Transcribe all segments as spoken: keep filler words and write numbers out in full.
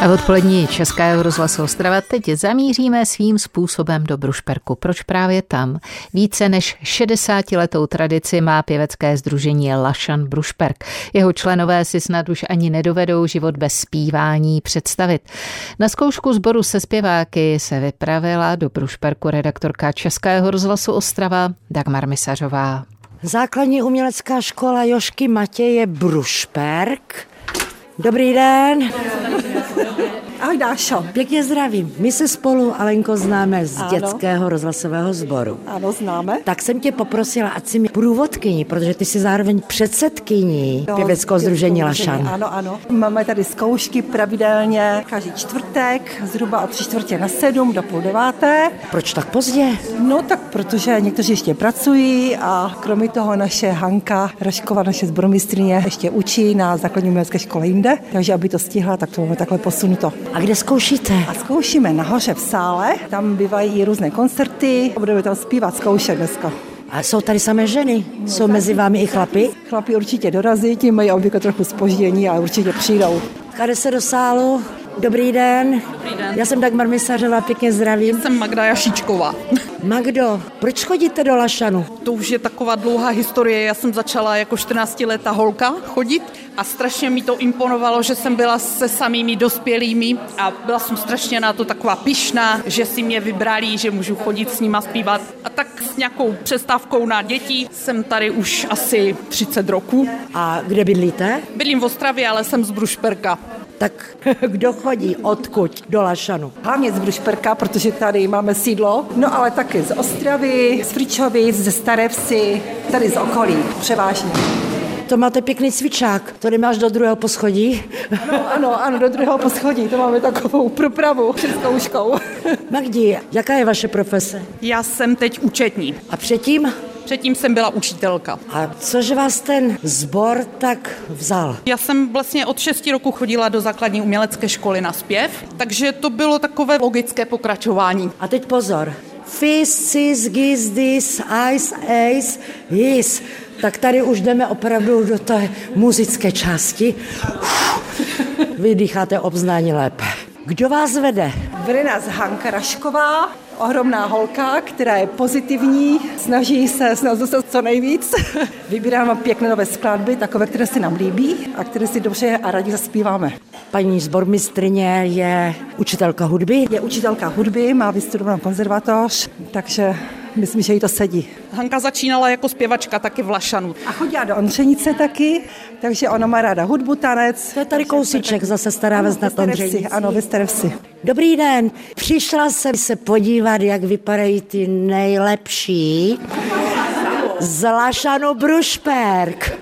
A v odpolední Českého rozhlasu Ostrava teď zamíříme svým způsobem do Brušperku. Proč právě tam? Více než šedesátiletou tradici má pěvecké sdružení Lašan Brušperk. Jeho členové si snad už ani nedovedou život bez zpívání představit. Na zkoušku sboru se zpěváky se vypravila do Brušperku redaktorka Českého rozhlasu Ostrava Dagmar Misařová. Základní umělecká škola Jošky Matěje Brušperk. Dobrý den. Ahoj Dášo. Pěkně zdravím. My se spolu, Alenko, známe z ano. Dětského rozhlasového sboru. Ano, známe. Tak jsem tě poprosila, ať jsi mi průvodkyní, protože ty jsi zároveň předsedkyní pěveckého sdružení Lašan. Ano, ano. Máme tady zkoušky pravidelně každý čtvrtek, zhruba od tři čtvrtě na sedm do půl deváté. Proč tak pozdě? No tak, protože někteří ještě pracují a kromě toho naše Hanka Rašková, naše sbormistryně, ještě učí na základní umělecké škole jinde, takže aby to stihla, tak to máme takhle posunuto. A kde zkoušíte? A zkoušíme nahoře v sále, tam bývají různé koncerty, budeme tam zpívat, zkoušet dneska. A jsou tady samé ženy? No, jsou mezi vámi i chlapi? Chlapi určitě dorazí, tím mají obvykle trochu zpoždění, ale určitě přijdou. Jde se do sálu. Dobrý den. Dobrý den. Já jsem Dagmar Misařová, pěkně zdravím. Já jsem Magda Jašičková. Magdo, proč chodíte do Lašanu? To už je taková dlouhá historie. Já jsem začala jako čtrnáctiletá holka chodit a strašně mi to imponovalo, že jsem byla se samými dospělými a byla jsem strašně na to taková pyšná, že si mě vybrali, že můžu chodit s nima zpívat. A tak s nějakou přestávkou na děti jsem tady už asi třicet roků. A kde bydlíte? Bydlím v Ostravě, ale jsem z Brušperka. Tak kdo chodí odkud do Lašanu? Hlavně z Brušperka, protože tady máme sídlo, no ale taky z Ostravy, z Fričovic, ze Staré Vsi, tady z okolí, převážně. To máte pěkný cvičák, to nemáš do druhého poschodí? No, ano, ano, do druhého poschodí, to máme takovou propravu před zkouškou. Magdi, jaká je vaše profese? Já jsem teď účetní. A předtím? Předtím jsem byla učitelka. A cože vás ten sbor tak vzal? Já jsem vlastně od šesti roku chodila do základní umělecké školy na zpěv, takže to bylo takové logické pokračování. A teď pozor. Fis, cis, gis, dis, ice, ace, his. Tak tady už jdeme opravdu do té muzické části. Vydýcháte obznání lépe. Kdo vás vede? Vede nás Hanka Rašková. Ohromná holka, která je pozitivní, snaží se s nás dostat co nejvíc. Vybíráme pěkné nové skladby, takové, které si nám líbí a které si dobře a rádi zaspíváme. Paní sbormistrině je učitelka hudby. Je učitelka hudby, má vystudovanou konzervatoř, takže myslím, že jí to sedí. Hanka začínala jako zpěvačka taky v Lašanu. A chodila do Ondřenice taky, takže ona má ráda hudbu, tanec. To je tady kousíček, zase Stará Ves nad Ondřejnicí. Ano, ve Staré Vsi. Dobrý den, přišla jsem se podívat, jak vypadají ty nejlepší z Lašanu Brušperk.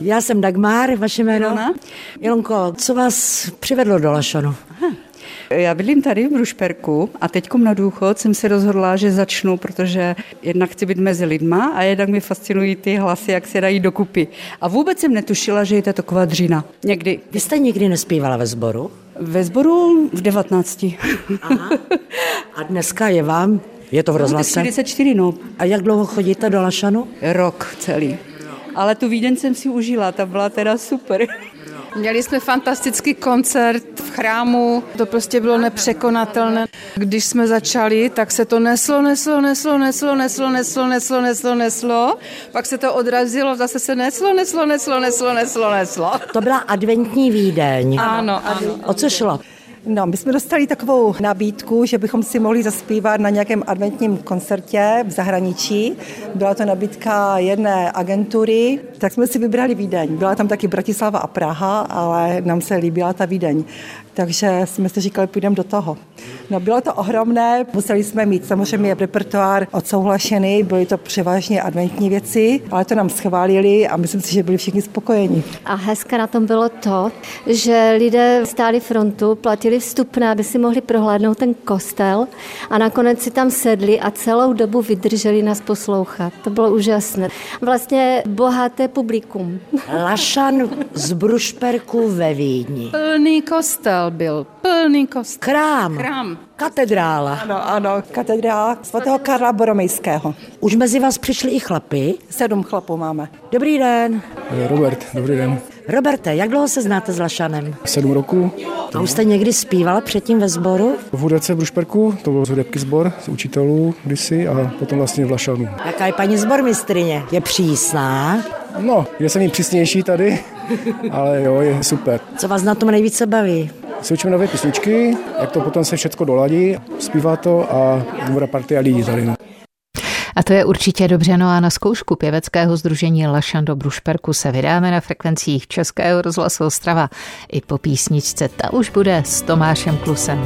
Já jsem Dagmar, vaše jméno? Ilona. Ilonko, co vás přivedlo do Lašanu? Aha. Já bydlím tady v Brušperku a teďkom na důchod jsem se rozhodla, že začnu, protože jednak chci být mezi lidma a jednak mi fascinují ty hlasy, jak se dají dokupy. A vůbec jsem netušila, že je to taková dřina. Někdy. Vy jste nikdy nespívala ve sboru? Ve sboru v devatnácti. Aha. A dneska je vám? Je to v rozhlase? čtyřicet čtyři, no. A jak dlouho chodíte do Lašanu? Rok celý. Ale tu vídeň jsem si užila, ta byla teda super. Měli jsme fantastický koncert v chrámu, to prostě bylo nepřekonatelné. Když jsme začali, tak se to neslo, neslo, neslo, neslo, neslo, neslo, neslo, neslo, neslo. Pak se to odrazilo, zase se neslo, neslo, neslo, neslo, neslo, neslo. To byla adventní Vídeň. Ano, ano. O co šlo? No, my jsme dostali takovou nabídku, že bychom si mohli zaspívat na nějakém adventním koncertě v zahraničí. Byla to nabídka jedné agentury, tak jsme si vybrali Vídeň. Byla tam taky Bratislava a Praha, ale nám se líbila ta Vídeň. Takže jsme si říkali, půjdeme do toho. No, bylo to ohromné, museli jsme mít samozřejmě repertoár odsouhlašený, byly to převážně adventní věci, ale to nám schválili a myslím si, že byli všichni spokojeni. A hezké na tom bylo to, že lidé stáli frontu, platili vstupné, aby si mohli prohlédnout ten kostel a nakonec si tam sedli a celou dobu vydrželi nás poslouchat. To bylo úžasné. Vlastně bohaté publikum. Lašan z Brušperku ve Vídni. Plný kostel. Byl plný kostel. Chrám. Chrám. Katedrála. Ano, ano, katedrála svatého Karla Boromejského. Už mezi vás přišli i chlapi? Sedm chlapů máme. Dobrý den. Robert, dobrý den. Roberte, jak dlouho se znáte s Lašanem? Sedm roku. A už jste někdy zpíval předtím ve sboru? V Hudebce v Brušperku, to byl hudební sbor z učitelů kdysi a potom vlastně v Lašanu. Jaká je paní sbormistrině? Je přísná? No, je jsem jí přísnější tady, ale jo, je super. Co vás na tom nejvíce baví? Se učíme nové písničky, jak to potom se všechno doladí, zpívá to a dobrá partia lidí tady. A to je určitě dobře, no a na zkoušku pěveckého sdružení Lašan do Brušperku se vydáme na frekvencích Českého rozhlasu Ostrava. I po písničce, ta už bude s Tomášem Klusem.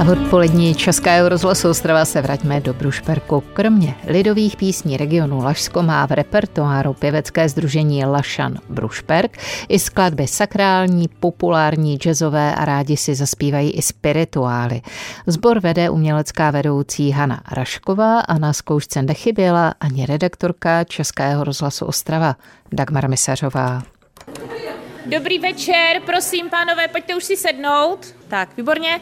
A v odpolední Českého rozhlasu Ostrava se vraťme do Brušperku. Kromě lidových písní regionu Lašsko má v repertoáru pěvecké sdružení Lašan Brušperk i skladby sakrální, populární, jazzové a rádi si zaspívají i spirituály. Sbor vede umělecká vedoucí Hanka Rašková a na zkoušce nechyběla ani redaktorka Českého rozhlasu Ostrava Dagmar Misařová. Dobrý večer, prosím, pánové, pojďte už si sednout. Tak, výborně.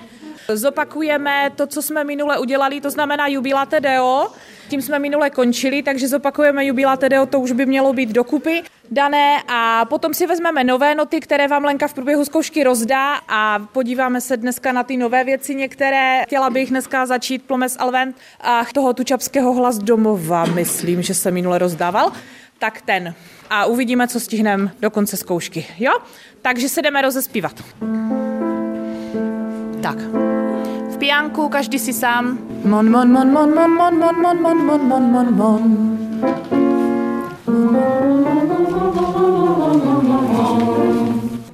Zopakujeme to, co jsme minule udělali, to znamená jubilate deo. Tím jsme minule končili, takže zopakujeme jubilate deo, to už by mělo být dokupy dané. A potom si vezmeme nové noty, které vám Lenka v průběhu zkoušky rozdá a podíváme se dneska na ty nové věci některé. Chtěla bych dneska začít Plomes Alvent a toho Tučapského Hlas domova, myslím, že se minule rozdával. Tak ten. A uvidíme, co stihneme do konce zkoušky. Jo? Takže se jdeme rozespívat. Tak. V pijánku každý si sám. Mon, mon, mon, mon, mon, mon, mon, mon, mon, mon, mon, mon, mon.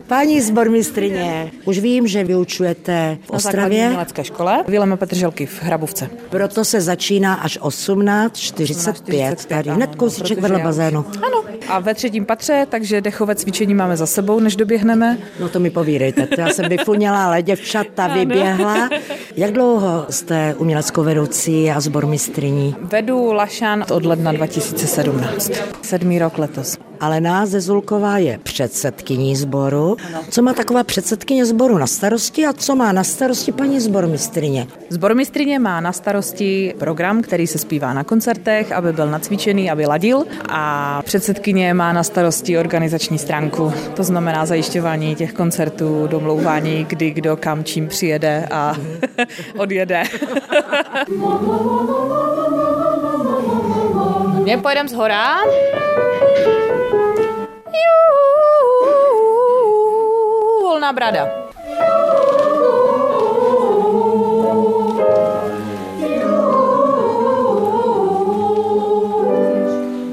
Paní sbormistrině, už vím, že vyučujete v Ostravě. Na základní škole Vilema Petrželky v Hrabůvce. Proto se začíná až osmnáct čtyřicet pět, tady hned kousíček vedle bazénu. Ano. A ve třetím patře, takže dechové cvičení máme za sebou, než doběhneme. No to mi povídejte, já jsem vyfuněla, ale děvčata vyběhla. Jak dlouho jste uměleckou vedoucí a sbormistriní? Vedu Lašan od ledna dva tisíce sedmnáct. Sedmý rok letos. Alena Zezulková je předsedkyní sboru. Co má taková předsedkyně sboru na starosti a co má na starosti paní sbormistrině? Sbormistrině má na starosti program, který se zpívá na koncertech, aby byl nacvičený, aby ladil, a předsedkyně má na starosti organizační stránku. To znamená zajišťování těch koncertů, domlouvání, kdy, kdo, kam, čím přijede a odjede. Mě pojedem z hora. Volná brada.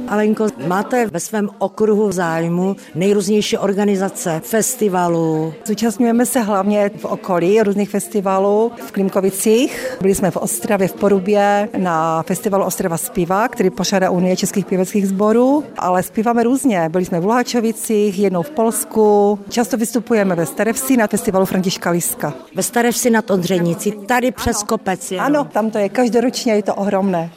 Alenko, máte ve svém okruhu zájmu nejrůznější organizace festivalů? Zúčastňujeme se hlavně v okolí různých festivalů. V Klimkovicích byli jsme v Ostravě, v Porubě na festivalu Ostrava zpívá, který pořádá Unie českých pěveckých sborů, ale zpíváme různě. Byli jsme v Luhačovicích, jednou v Polsku. Často vystupujeme ve Staré Vsi na festivalu Františka Liska. Ve Staré Vsi nad Ondřejnicí, tady ano. Přes kopec. Jenom. Ano, tam to je každoročně, je to ohromné.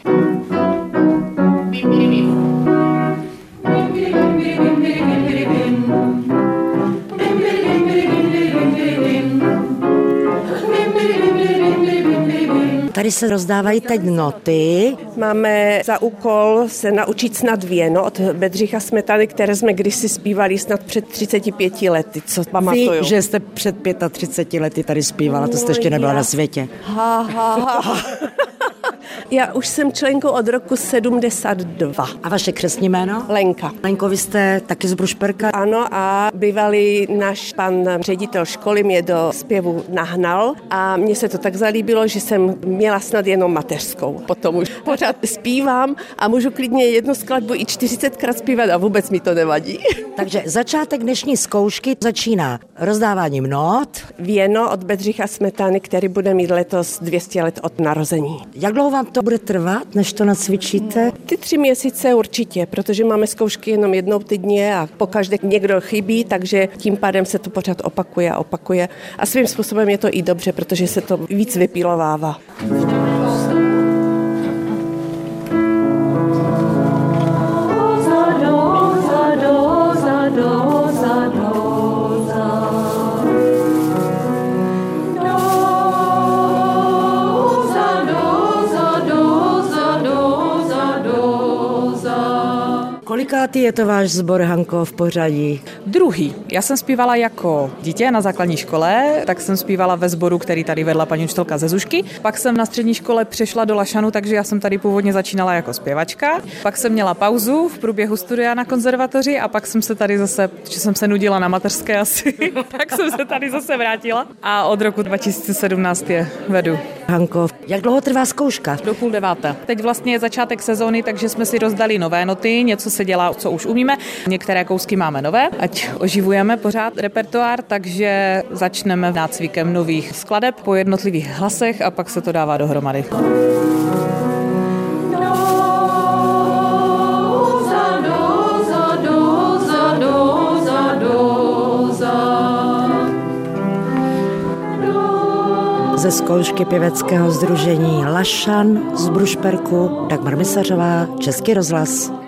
Tady se rozdávají teď noty. Máme za úkol se naučit snad dvě, no, od Bedřicha Smetany, které jsme kdysi zpívali snad před třiceti pěti lety, co pamatuju. Vy, že jste před třiceti pěti lety tady zpívala, to jste ještě nebyla na světě. Ha, ha, ha. Já už jsem členkou od roku sedmdesát dva. A vaše křestní jméno? Lenka. Lenko, vy jste taky z Brušperka? Ano, a bývalý náš pan ředitel školy mě do zpěvu nahnal a mně se to tak zalíbilo, že jsem měla snad jenom mateřskou. Potom už pořád zpívám a můžu klidně jednu skladbu i čtyřicetkrát zpívat a vůbec mi to nevadí. Takže začátek dnešní zkoušky začíná rozdáváním not. Věno od Bedřicha Smetany, který bude mít letos dvě stě let od narození. Jak dlouho vám to bude trvat, než to nacvičíte? Ty tři měsíce určitě, protože máme zkoušky jenom jednou týdně a pokaždé někdo chybí, takže tím pádem se to pořád opakuje a opakuje. A svým způsobem je to i dobře, protože se to víc vypilovává. Kolikátý je to váš sbor, Hanko, v pořadí? Druhý. Já jsem zpívala jako dítě na základní škole, tak jsem zpívala ve sboru, který tady vedla paní učitelka Zezušky. Pak jsem na střední škole přešla do Lašanu, takže já jsem tady původně začínala jako zpěvačka. Pak jsem měla pauzu v průběhu studia na konzervatoři a pak jsem se tady zase, že jsem se nudila na mateřské asi, tak jsem se tady zase vrátila a od roku dva tisíce sedmnáct je vedu. Hanko, jak dlouho trvá zkouška? Do půl deváté. Teď vlastně je začátek sezóny, takže jsme si rozdali nové noty, něco se dělá, co už umíme. Některé kousky máme nové, ať oživujeme pořád repertoár, takže začneme nácvikem nových skladeb po jednotlivých hlasech a pak se to dává dohromady. Ze zkoušky pěveckého sdružení Lašan z Brušperku, Dagmar Misařová, Český rozhlas.